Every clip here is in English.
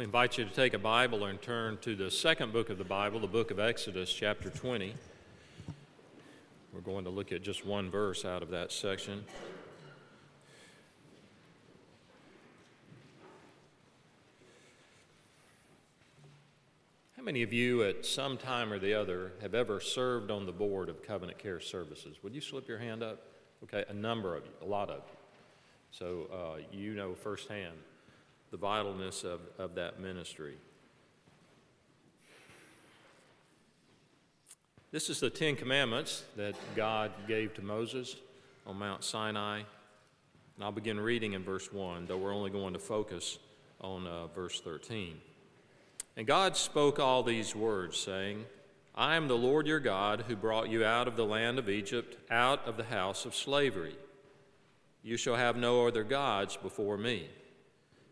I invite you to take a Bible and turn to the second book of the Bible, the book of Exodus, chapter 20. We're going to look at just one verse out of that section. How many of you at some time or the other have ever served on the board of Covenant Care Services? Would you slip your hand up? Okay, a number of you, a lot of you. So you know firsthand the vitalness of that ministry. This is the Ten Commandments that God gave to Moses on Mount Sinai. And I'll begin reading in verse 1, though we're only going to focus on verse 13. And God spoke all these words, saying, I am the Lord your God who brought you out of the land of Egypt, out of the house of slavery. You shall have no other gods before me.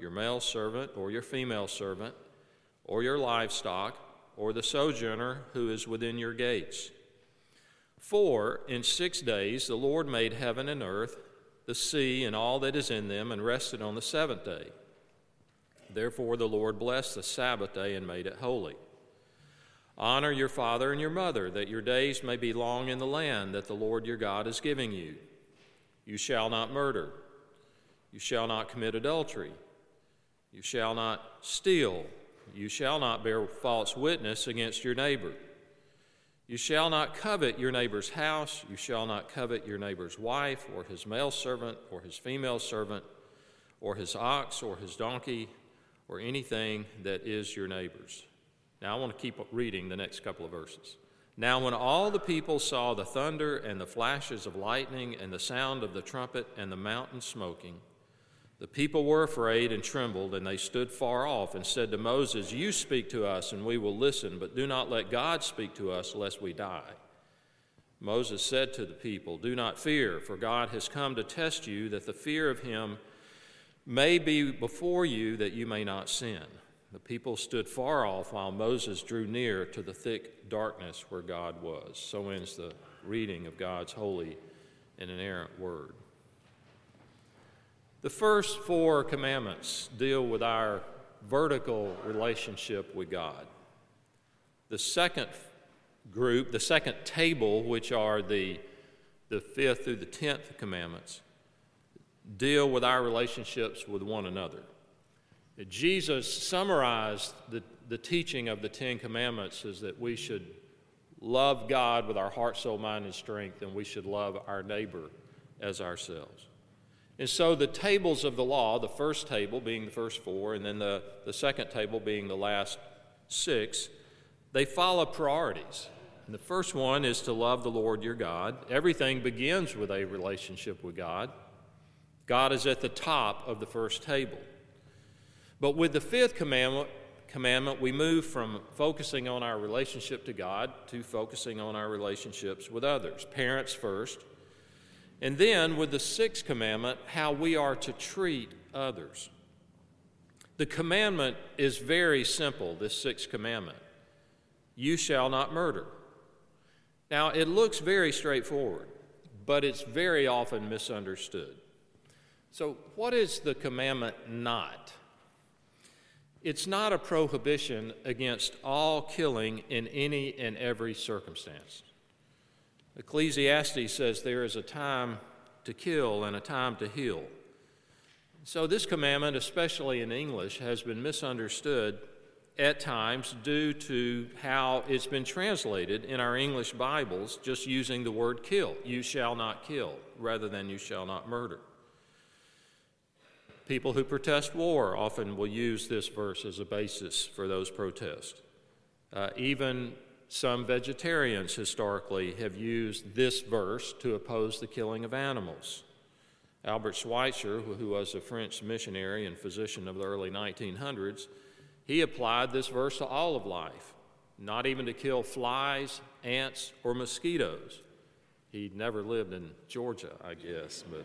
your male servant or your female servant, or your livestock, or the sojourner who is within your gates. For in 6 days the Lord made heaven and earth, the sea and all that is in them, and rested on the seventh day. Therefore the Lord blessed the Sabbath day and made it holy. Honor your father and your mother, that your days may be long in the land that the Lord your God is giving you. You shall not murder. You shall not commit adultery. You shall not steal. You shall not bear false witness against your neighbor. You shall not covet your neighbor's house. You shall not covet your neighbor's wife or his male servant or his female servant or his ox or his donkey or anything that is your neighbor's. Now I want to keep reading the next couple of verses. Now when all the people saw the thunder and the flashes of lightning and the sound of the trumpet and the mountain smoking, the people were afraid and trembled, and they stood far off and said to Moses, You speak to us, and we will listen, but do not let God speak to us, lest we die. Moses said to the people, Do not fear, for God has come to test you, that the fear of him may be before you, that you may not sin. The people stood far off while Moses drew near to the thick darkness where God was. So ends the reading of God's holy and inerrant word. The first four commandments deal with our vertical relationship with God. The second group, the second table, which are the fifth through the tenth commandments, deal with our relationships with one another. Jesus summarized the teaching of the Ten Commandments is that we should love God with our heart, soul, mind, and strength, and we should love our neighbor as ourselves. And so the tables of the law, the first table being the first four, and then the second table being the last six, they follow priorities. And the first one is to love the Lord your God. Everything begins with a relationship with God. God is at the top of the first table. But with the fifth commandment, we move from focusing on our relationship to God to focusing on our relationships with others. Parents first. And then, with the sixth commandment, how we are to treat others. The commandment is very simple, this sixth commandment. You shall not murder. Now, it looks very straightforward, but it's very often misunderstood. So, what is the commandment not? It's not a prohibition against all killing in any and every circumstance. Ecclesiastes says there is a time to kill and a time to heal. So this commandment, especially in English, has been misunderstood at times due to how it's been translated in our English Bibles, just using the word kill. You shall not kill, rather than you shall not murder. People who protest war often will use this verse as a basis for those protests. Even some vegetarians historically have used this verse to oppose the killing of animals. Albert Schweitzer, who was a French missionary and physician of the early 1900s, he applied this verse to all of life, not even to kill flies, ants, or mosquitoes. He never lived in Georgia, I guess, but...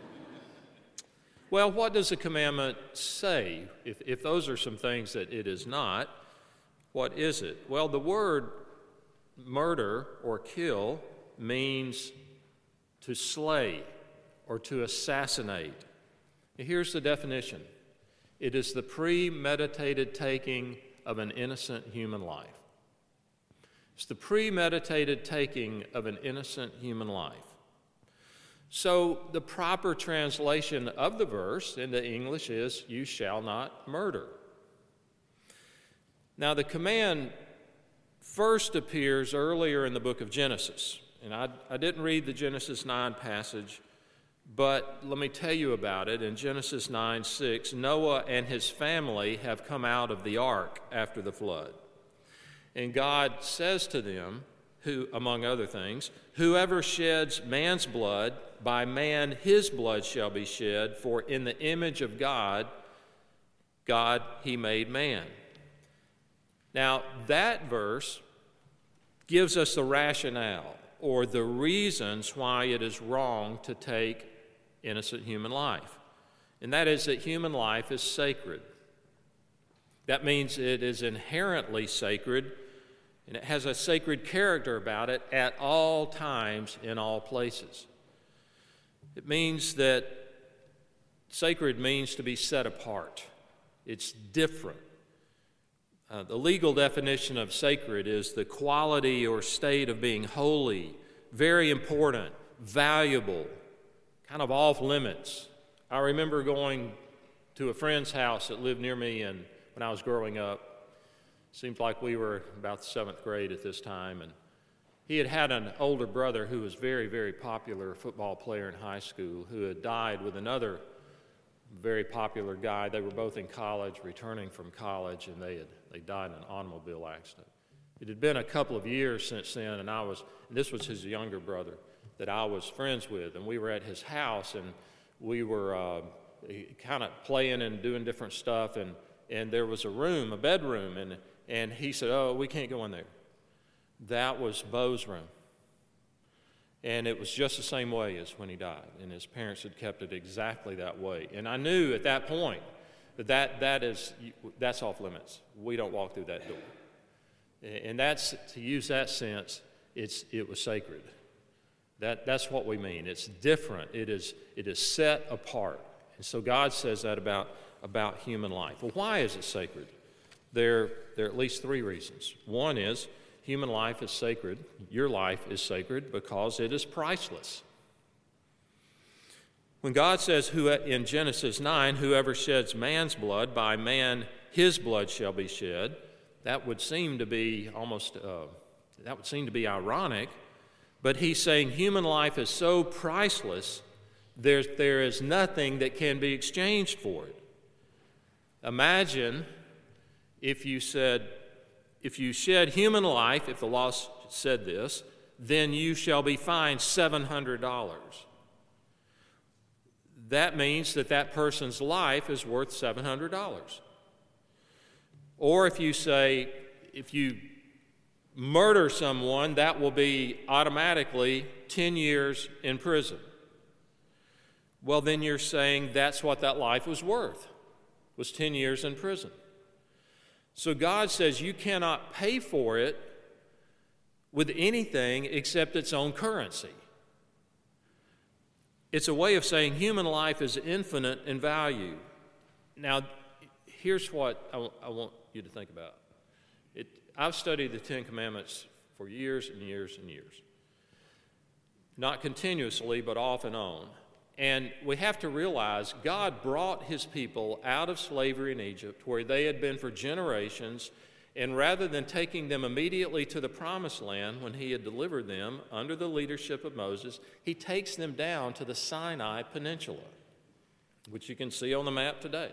Well, what does the commandment say? If those are some things that it is not, what is it? Well, the word murder or kill means to slay or to assassinate. Here's the definition. It is the premeditated taking of an innocent human life. It's the premeditated taking of an innocent human life. So the proper translation of the verse into English is, you shall not murder. Now the command first appears earlier in the book of Genesis. And I didn't read the Genesis 9 passage, but let me tell you about it. In Genesis 9:6, Noah and his family have come out of the ark after the flood. And God says to them, who, among other things, whoever sheds man's blood, by man his blood shall be shed, for in the image of God he made man. Now, that verse gives us the rationale or the reasons why it is wrong to take innocent human life. And that is that human life is sacred. That means it is inherently sacred, and it has a sacred character about it at all times, in all places. It means that sacred means to be set apart. It's different. The legal definition of sacred is the quality or state of being holy, very important, valuable, kind of off limits. I remember going to a friend's house that lived near me and when I was growing up. Seems like we were about the seventh grade at this time, and he had an older brother who was very, very popular football player in high school who had died with another very popular guy. They were both in college, returning from college, and they died in an automobile accident. It had been a couple of years since then, and this was his younger brother that I was friends with, and we were at his house, and we were kind of playing and doing different stuff, and there was a bedroom, and he said, "Oh, we can't go in there." That was Bo's room. And it was just the same way as when he died. And his parents had kept it exactly that way. And I knew at that point that's off limits. We don't walk through that door. And that's, to use that sense, it was sacred. That's what we mean. It's different. It is set apart. And so God says that about human life. Well, why is it sacred? There are at least three reasons. One is human life is sacred. Your life is sacred because it is priceless. When God says in Genesis 9, whoever sheds man's blood, by man his blood shall be shed, that would seem to be ironic, but he's saying human life is so priceless, there is nothing that can be exchanged for it. Imagine if you shed human life, if the law said this, then you shall be fined $700. That means that person's life is worth $700. Or if you say, if you murder someone, that will be automatically 10 years in prison. Well, then you're saying that's what that life was worth, was 10 years in prison. So God says you cannot pay for it with anything except its own currency. It's a way of saying human life is infinite in value. Now, here's what I want you to think about. I've studied the Ten Commandments for years and years and years. Not continuously, but off and on. And we have to realize God brought his people out of slavery in Egypt, where they had been for generations, And rather than taking them immediately to the promised land when he had delivered them under the leadership of Moses, he takes them down to the Sinai Peninsula, which you can see on the map today.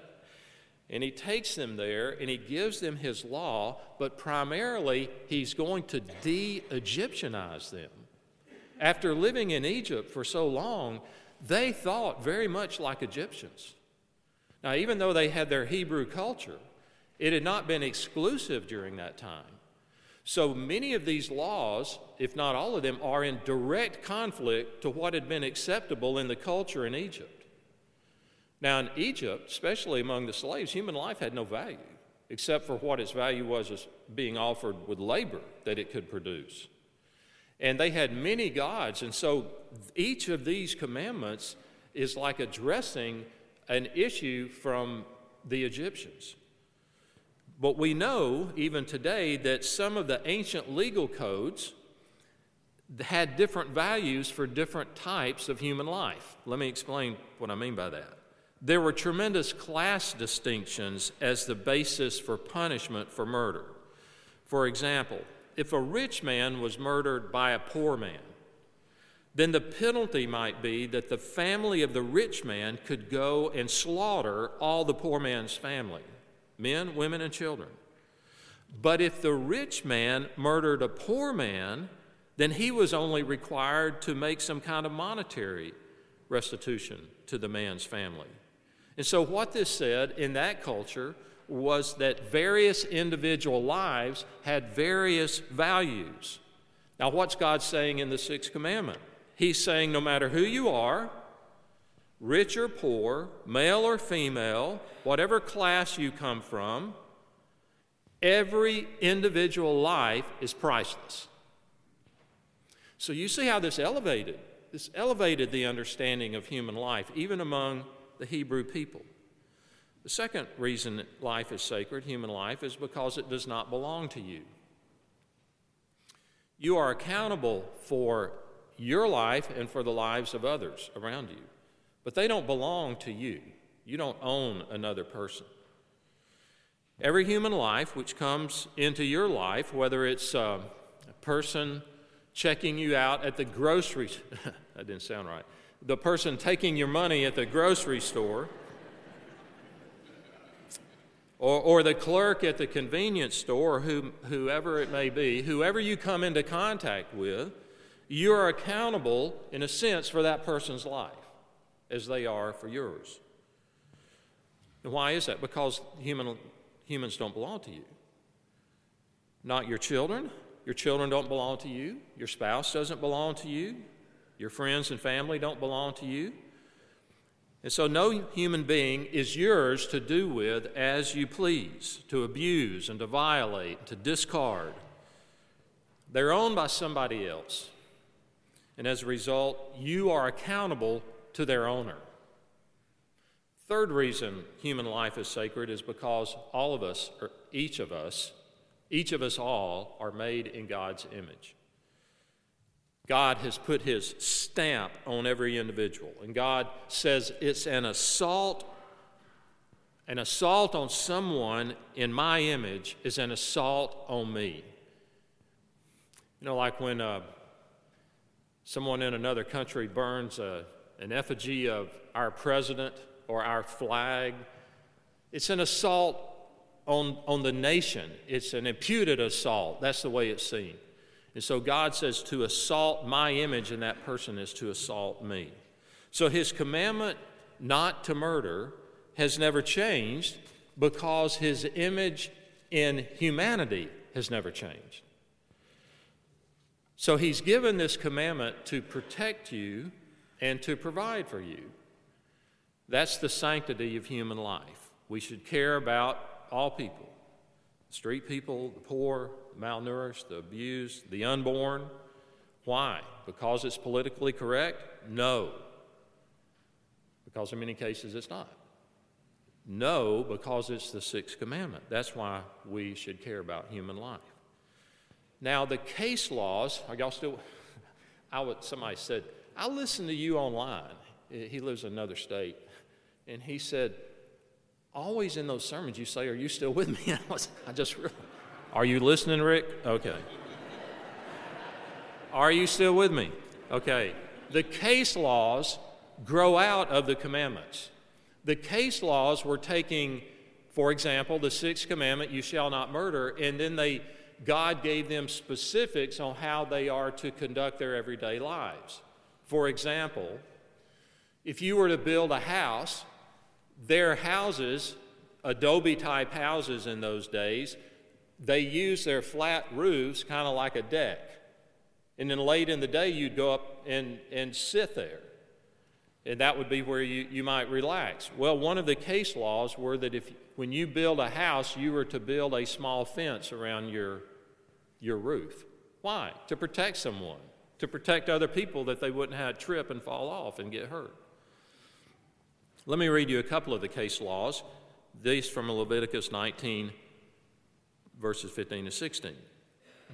And he takes them there and he gives them his law, but primarily he's going to de-Egyptianize them. After living in Egypt for so long, they thought very much like Egyptians. Now, even though they had their Hebrew culture, it had not been exclusive during that time. So many of these laws, if not all of them, are in direct conflict to what had been acceptable in the culture in Egypt. Now in Egypt, especially among the slaves, human life had no value, except for what its value was as being offered with labor that it could produce. And they had many gods, and so each of these commandments is like addressing an issue from the Egyptians. But we know, even today, that some of the ancient legal codes had different values for different types of human life. Let me explain what I mean by that. There were tremendous class distinctions as the basis for punishment for murder. For example, if a rich man was murdered by a poor man, then the penalty might be that the family of the rich man could go and slaughter all the poor man's family. Men, women, and children. But if the rich man murdered a poor man, then he was only required to make some kind of monetary restitution to the man's family. And so what this said in that culture was that various individual lives had various values. Now, what's God saying in the Sixth Commandment? He's saying no matter who you are, rich or poor, male or female, whatever class you come from, every individual life is priceless. So you see how this elevated the understanding of human life, even among the Hebrew people. The second reason life is sacred, human life, is because it does not belong to you. You are accountable for your life and for the lives of others around you. But they don't belong to you. You don't own another person. Every human life which comes into your life, whether it's a person checking you out at the grocery that didn't sound right. The person taking your money at the grocery store or the clerk at the convenience store, or whoever it may be, whoever you come into contact with, you are accountable, in a sense, for that person's life, as they are for yours. And why is that? Because humans don't belong to you. Not your children. Your children don't belong to you. Your spouse doesn't belong to you. Your friends and family don't belong to you. And so no human being is yours to do with as you please, to abuse and to violate, to discard. They're owned by somebody else. And as a result, you are accountable to their owner. Third reason human life is sacred is because all of us, or each of us all, are made in God's image. God has put his stamp on every individual, and God says it's an assault on someone in my image is an assault on me. You know, like when someone in another country burns an effigy of our president or our flag. It's an assault on the nation. It's an imputed assault. That's the way it's seen. And so God says to assault my image, and that person is to assault me. So his commandment not to murder has never changed because his image in humanity has never changed. So he's given this commandment to protect you and to provide for you. That's the sanctity of human life. We should care about all people, street people, the poor, the malnourished, the abused, the unborn. Why? Because it's politically correct? No. Because in many cases it's not. No, because it's the Sixth Commandment. That's why we should care about human life. Now the case laws, are y'all still, somebody said, I listened to you online. He lives in another state. And he said, always in those sermons you say, are you still with me? I just realized, Are you listening, Rick? Okay. Are you still with me? Okay. The case laws grow out of the commandments. The case laws were taking, for example, the sixth commandment, you shall not murder, and then God gave them specifics on how they are to conduct their everyday lives. For example, if you were to build a house, their houses, adobe-type houses in those days, they used their flat roofs kind of like a deck. And then late in the day, you'd go up and sit there. And that would be where you might relax. Well, one of the case laws were that when you build a house, you were to build a small fence around your roof. Why? To protect someone, to protect other people that they wouldn't have trip and fall off and get hurt. Let me read you a couple of the case laws. These from Leviticus 19, verses 15 to 16.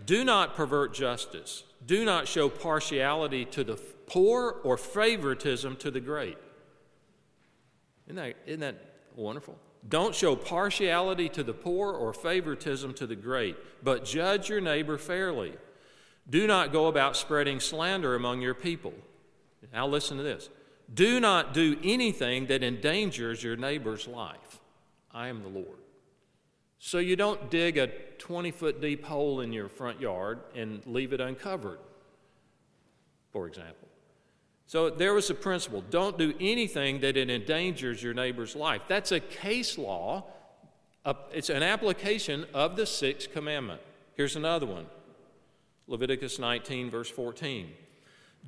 Do not pervert justice. Do not show partiality to the poor or favoritism to the great. Isn't that wonderful? Don't show partiality to the poor or favoritism to the great, but judge your neighbor fairly. Do not go about spreading slander among your people. Now listen to this. Do not do anything that endangers your neighbor's life. I am the Lord. So you don't dig a 20-foot deep hole in your front yard and leave it uncovered, for example. So there was a principle. Don't do anything that it endangers your neighbor's life. That's a case law. It's an application of the sixth commandment. Here's another one. Leviticus 19, verse 14.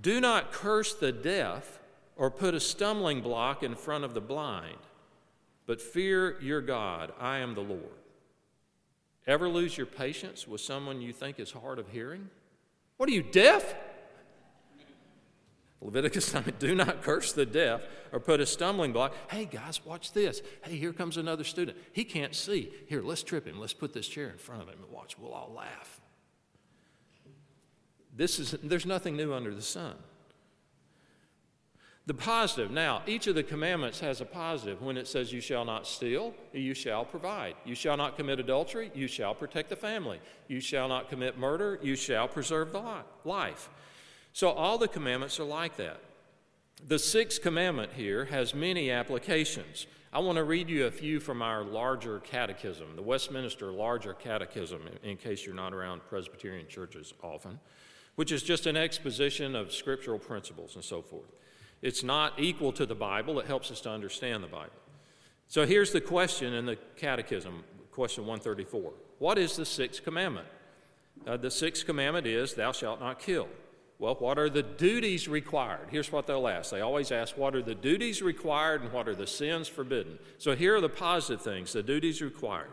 Do not curse the deaf or put a stumbling block in front of the blind, but fear your God. I am the Lord. Ever lose your patience with someone you think is hard of hearing? What are you, deaf? Leviticus 19, do not curse the deaf or put a stumbling block. Hey, guys, watch this. Hey, here comes another student. He can't see. Here, let's trip him. Let's put this chair in front of him and watch. We'll all laugh. There's nothing new under the sun. The positive. Now, each of the commandments has a positive. When it says you shall not steal, you shall provide. You shall not commit adultery, you shall protect the family. You shall not commit murder, you shall preserve the life. So all the commandments are like that. The sixth commandment here has many applications. I want to read you a few from our larger catechism, the Westminster Larger Catechism, in case you're not around Presbyterian churches often, which is just an exposition of scriptural principles and so forth. It's not equal to the Bible. It helps us to understand the Bible. So here's the question in the Catechism, question 134. What is the sixth commandment? The sixth commandment is, thou shalt not kill. Well, what are the duties required? Here's what they'll ask. They always ask, what are the duties required and what are the sins forbidden? So here are the positive things, the duties required.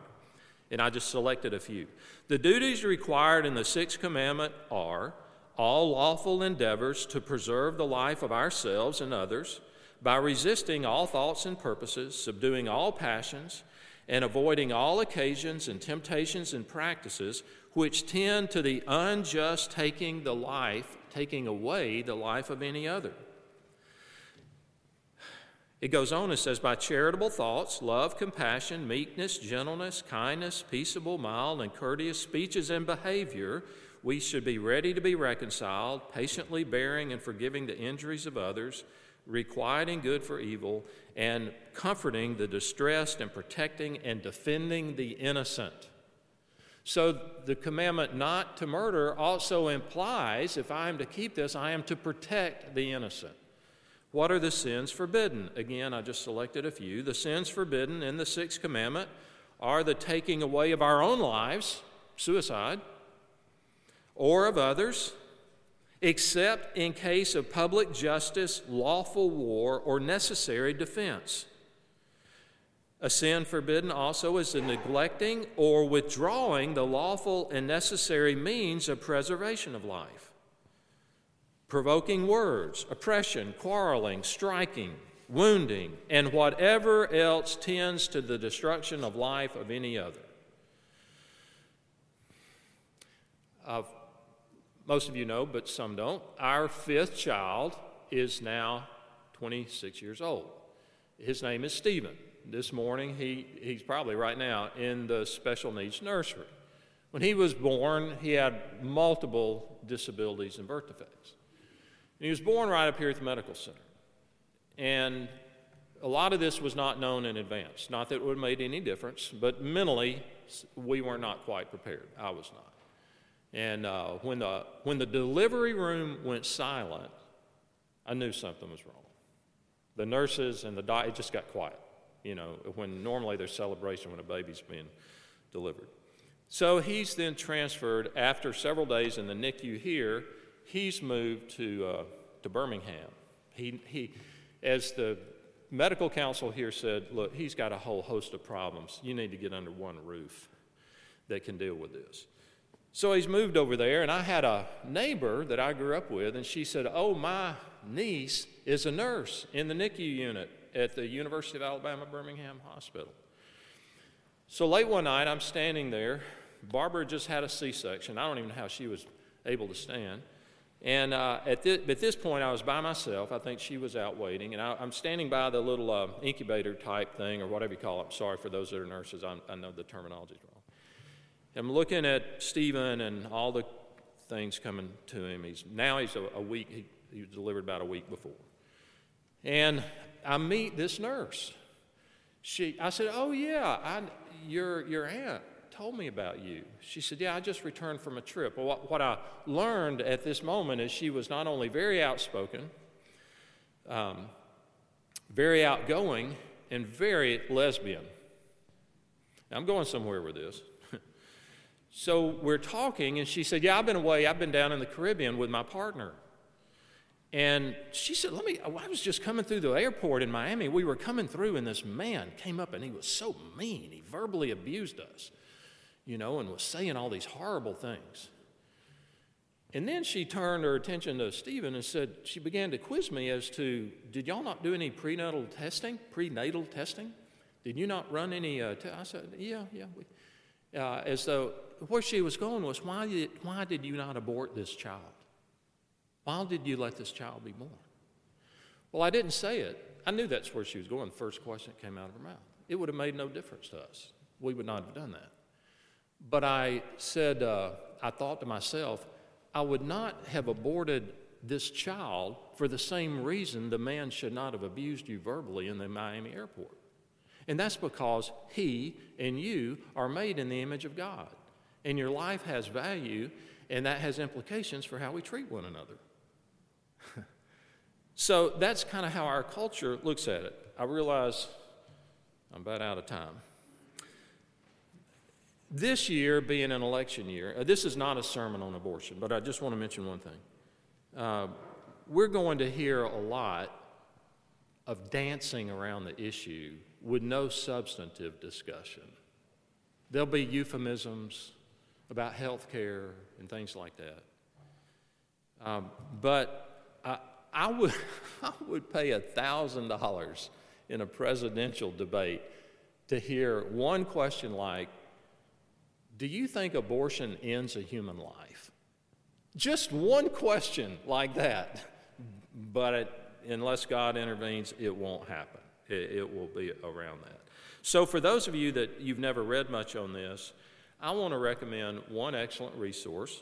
And I just selected a few. The duties required in the sixth commandment are all lawful endeavors to preserve the life of ourselves and others by resisting all thoughts and purposes, subduing all passions, and avoiding all occasions and temptations and practices which tend to the unjust taking away the life of any other. It goes on and says, by charitable thoughts, love, compassion, meekness, gentleness, kindness, peaceable, mild, and courteous speeches and behavior, we should be ready to be reconciled, patiently bearing and forgiving the injuries of others, requiting good for evil, and comforting the distressed and protecting and defending the innocent. So the commandment not to murder also implies, if I am to keep this, I am to protect the innocent. What are the sins forbidden? Again, I just selected a few. The sins forbidden in the sixth commandment are the taking away of our own lives, suicide, or of others, except in case of public justice, lawful war, or necessary defense. A sin forbidden also is the neglecting or withdrawing the lawful and necessary means of preservation of life. Provoking words, oppression, quarreling, striking, wounding, and whatever else tends to the destruction of life of any other. Most of you know, but some don't. Our fifth child is now 26 years old. His name is Stephen. This morning, he's probably right now in the special needs nursery. When he was born, he had multiple disabilities and birth defects. And he was born right up here at the medical center. And a lot of this was not known in advance. Not that it would have made any difference, but mentally, we were not quite prepared. I was not. And when the delivery room went silent, I knew something was wrong. The nurses and the doctor, it just got quiet. You know, when normally there's celebration when a baby's being delivered. So he's then transferred after several days in the NICU here. He's moved to Birmingham. He, as the medical council here said, look, he's got a whole host of problems. You need to get under one roof that can deal with this. So he's moved over there, and I had a neighbor that I grew up with, and she said, oh, my niece is a nurse in the NICU unit at the University of Alabama-Birmingham Hospital. So late one night, I'm standing there. Barbara just had a C-section. I don't even know how she was able to stand. And at this point, I was by myself. I think she was out waiting. And I'm standing by the little incubator type thing or whatever you call it. I'm sorry for those that are nurses. I know the terminology is wrong. I'm looking at Stephen and all the things coming to him. He's a week. He was delivered about a week before. And I meet this nurse. I said, oh, yeah, your aunt told me about you. She said, yeah, I just returned from a trip. Well, what I learned at this moment is she was not only very outspoken, very outgoing, and very lesbian. Now, I'm going somewhere with this. So we're talking, and she said, yeah, I've been away. I've been down in the Caribbean with my partner. And she said, I was just coming through the airport in Miami. We were coming through, and this man came up, and he was so mean. He verbally abused us, you know, and was saying all these horrible things. And then she turned her attention to Stephen and said, she began to quiz me as to, did y'all not do any prenatal testing? Did you not run any? I said, yeah. As though where she was going was, why did you not abort this child? Why did you let this child be born? Well, I didn't say it. I knew that's where she was going. The first question that came out of her mouth. It would have made no difference to us. We would not have done that. But I said, I thought to myself, I would not have aborted this child for the same reason the man should not have abused you verbally in the Miami airport. And that's because he and you are made in the image of God. And your life has value, and that has implications for how we treat one another. So that's kind of how our culture looks at it. I realize I'm about out of time. This year being an election year, this is not a sermon on abortion, but I just want to mention one thing. We're going to hear a lot of dancing around the issue with no substantive discussion. There'll be euphemisms about health care and things like that. But I would pay $1,000 in a presidential debate to hear one question like, do you think abortion ends a human life? Just one question like that. But unless God intervenes, it won't happen. It will be around that. So for those of you that you've never read much on this, I want to recommend one excellent resource,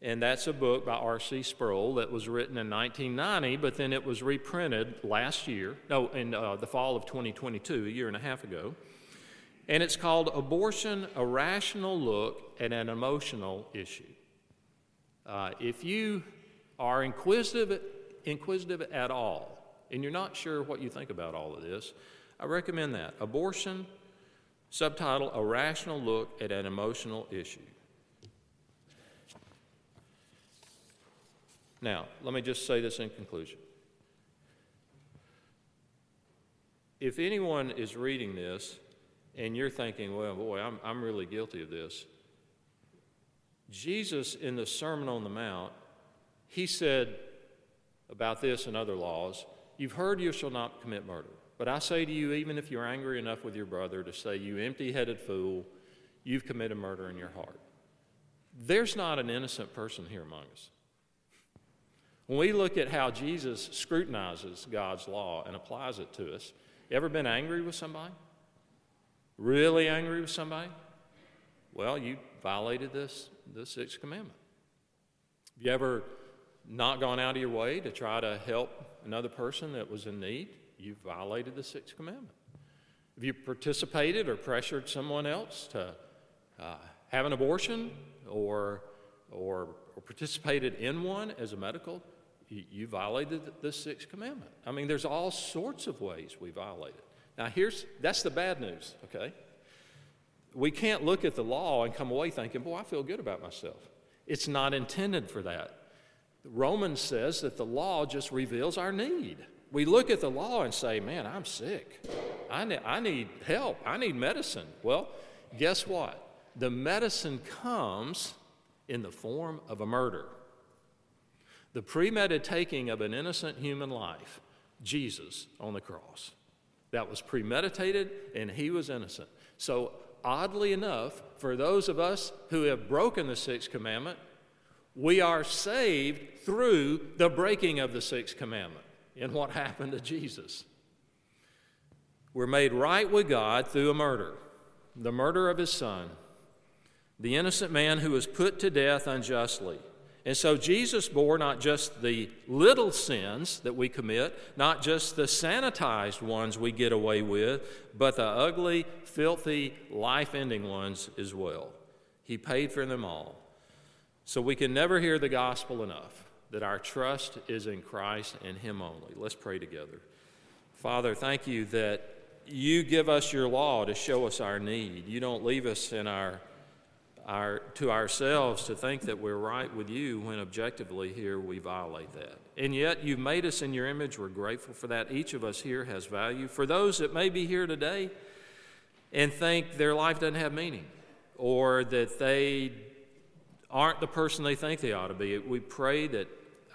and that's a book by R.C. Sproul that was written in 1990, but then it was reprinted in the fall of 2022, a year and a half ago. And it's called Abortion, A Rational Look at an Emotional Issue. If you are inquisitive at all, and you're not sure what you think about all of this, I recommend that. Abortion, subtitle, A Rational Look at an Emotional Issue. Now, let me just say this in conclusion. If anyone is reading this and you're thinking, well, boy, I'm really guilty of this, Jesus in the Sermon on the Mount, he said about this and other laws, you've heard you shall not commit murder. But I say to you, even if you're angry enough with your brother to say, you empty-headed fool, you've committed murder in your heart. There's not an innocent person here among us. When we look at how Jesus scrutinizes God's law and applies it to us, you ever been angry with somebody? Really angry with somebody? Well, you violated this sixth commandment? Have you ever not gone out of your way to try to help another person that was in need? You've violated the sixth commandment. Have you participated or pressured someone else to have an abortion or participated in one as a medical? You violated the sixth commandment. I mean, there's all sorts of ways we violate it. Now, that's the bad news, okay? We can't look at the law and come away thinking, boy, I feel good about myself. It's not intended for that. Romans says that the law just reveals our need. We look at the law and say, man, I'm sick. I need help. I need medicine. Well, guess what? The medicine comes in the form of a murder. The premeditating of an innocent human life, Jesus on the cross. That was premeditated, and he was innocent. So, oddly enough, for those of us who have broken the sixth commandment, we are saved through the breaking of the sixth commandment in what happened to Jesus. We're made right with God through a murder, the murder of his son, the innocent man who was put to death unjustly. And so Jesus bore not just the little sins that we commit, not just the sanitized ones we get away with, but the ugly, filthy, life-ending ones as well. He paid for them all. So we can never hear the gospel enough, that our trust is in Christ and him only. Let's pray together. Father, thank you that you give us your law to show us our need. You don't leave us in to ourselves to think that we're right with you when objectively here we violate that. And yet you've made us in your image. We're grateful for that. Each of us here has value. For those that may be here today and think their life doesn't have meaning or that they aren't the person they think they ought to be,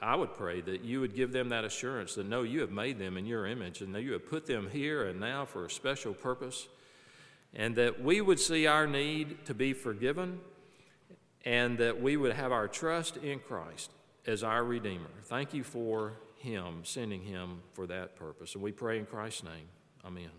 I would pray that you would give them that assurance that no, you have made them in your image and that you have put them here and now for a special purpose, and that we would see our need to be forgiven, and that we would have our trust in Christ as our Redeemer. Thank you for him, sending him for that purpose. And we pray in Christ's name. Amen.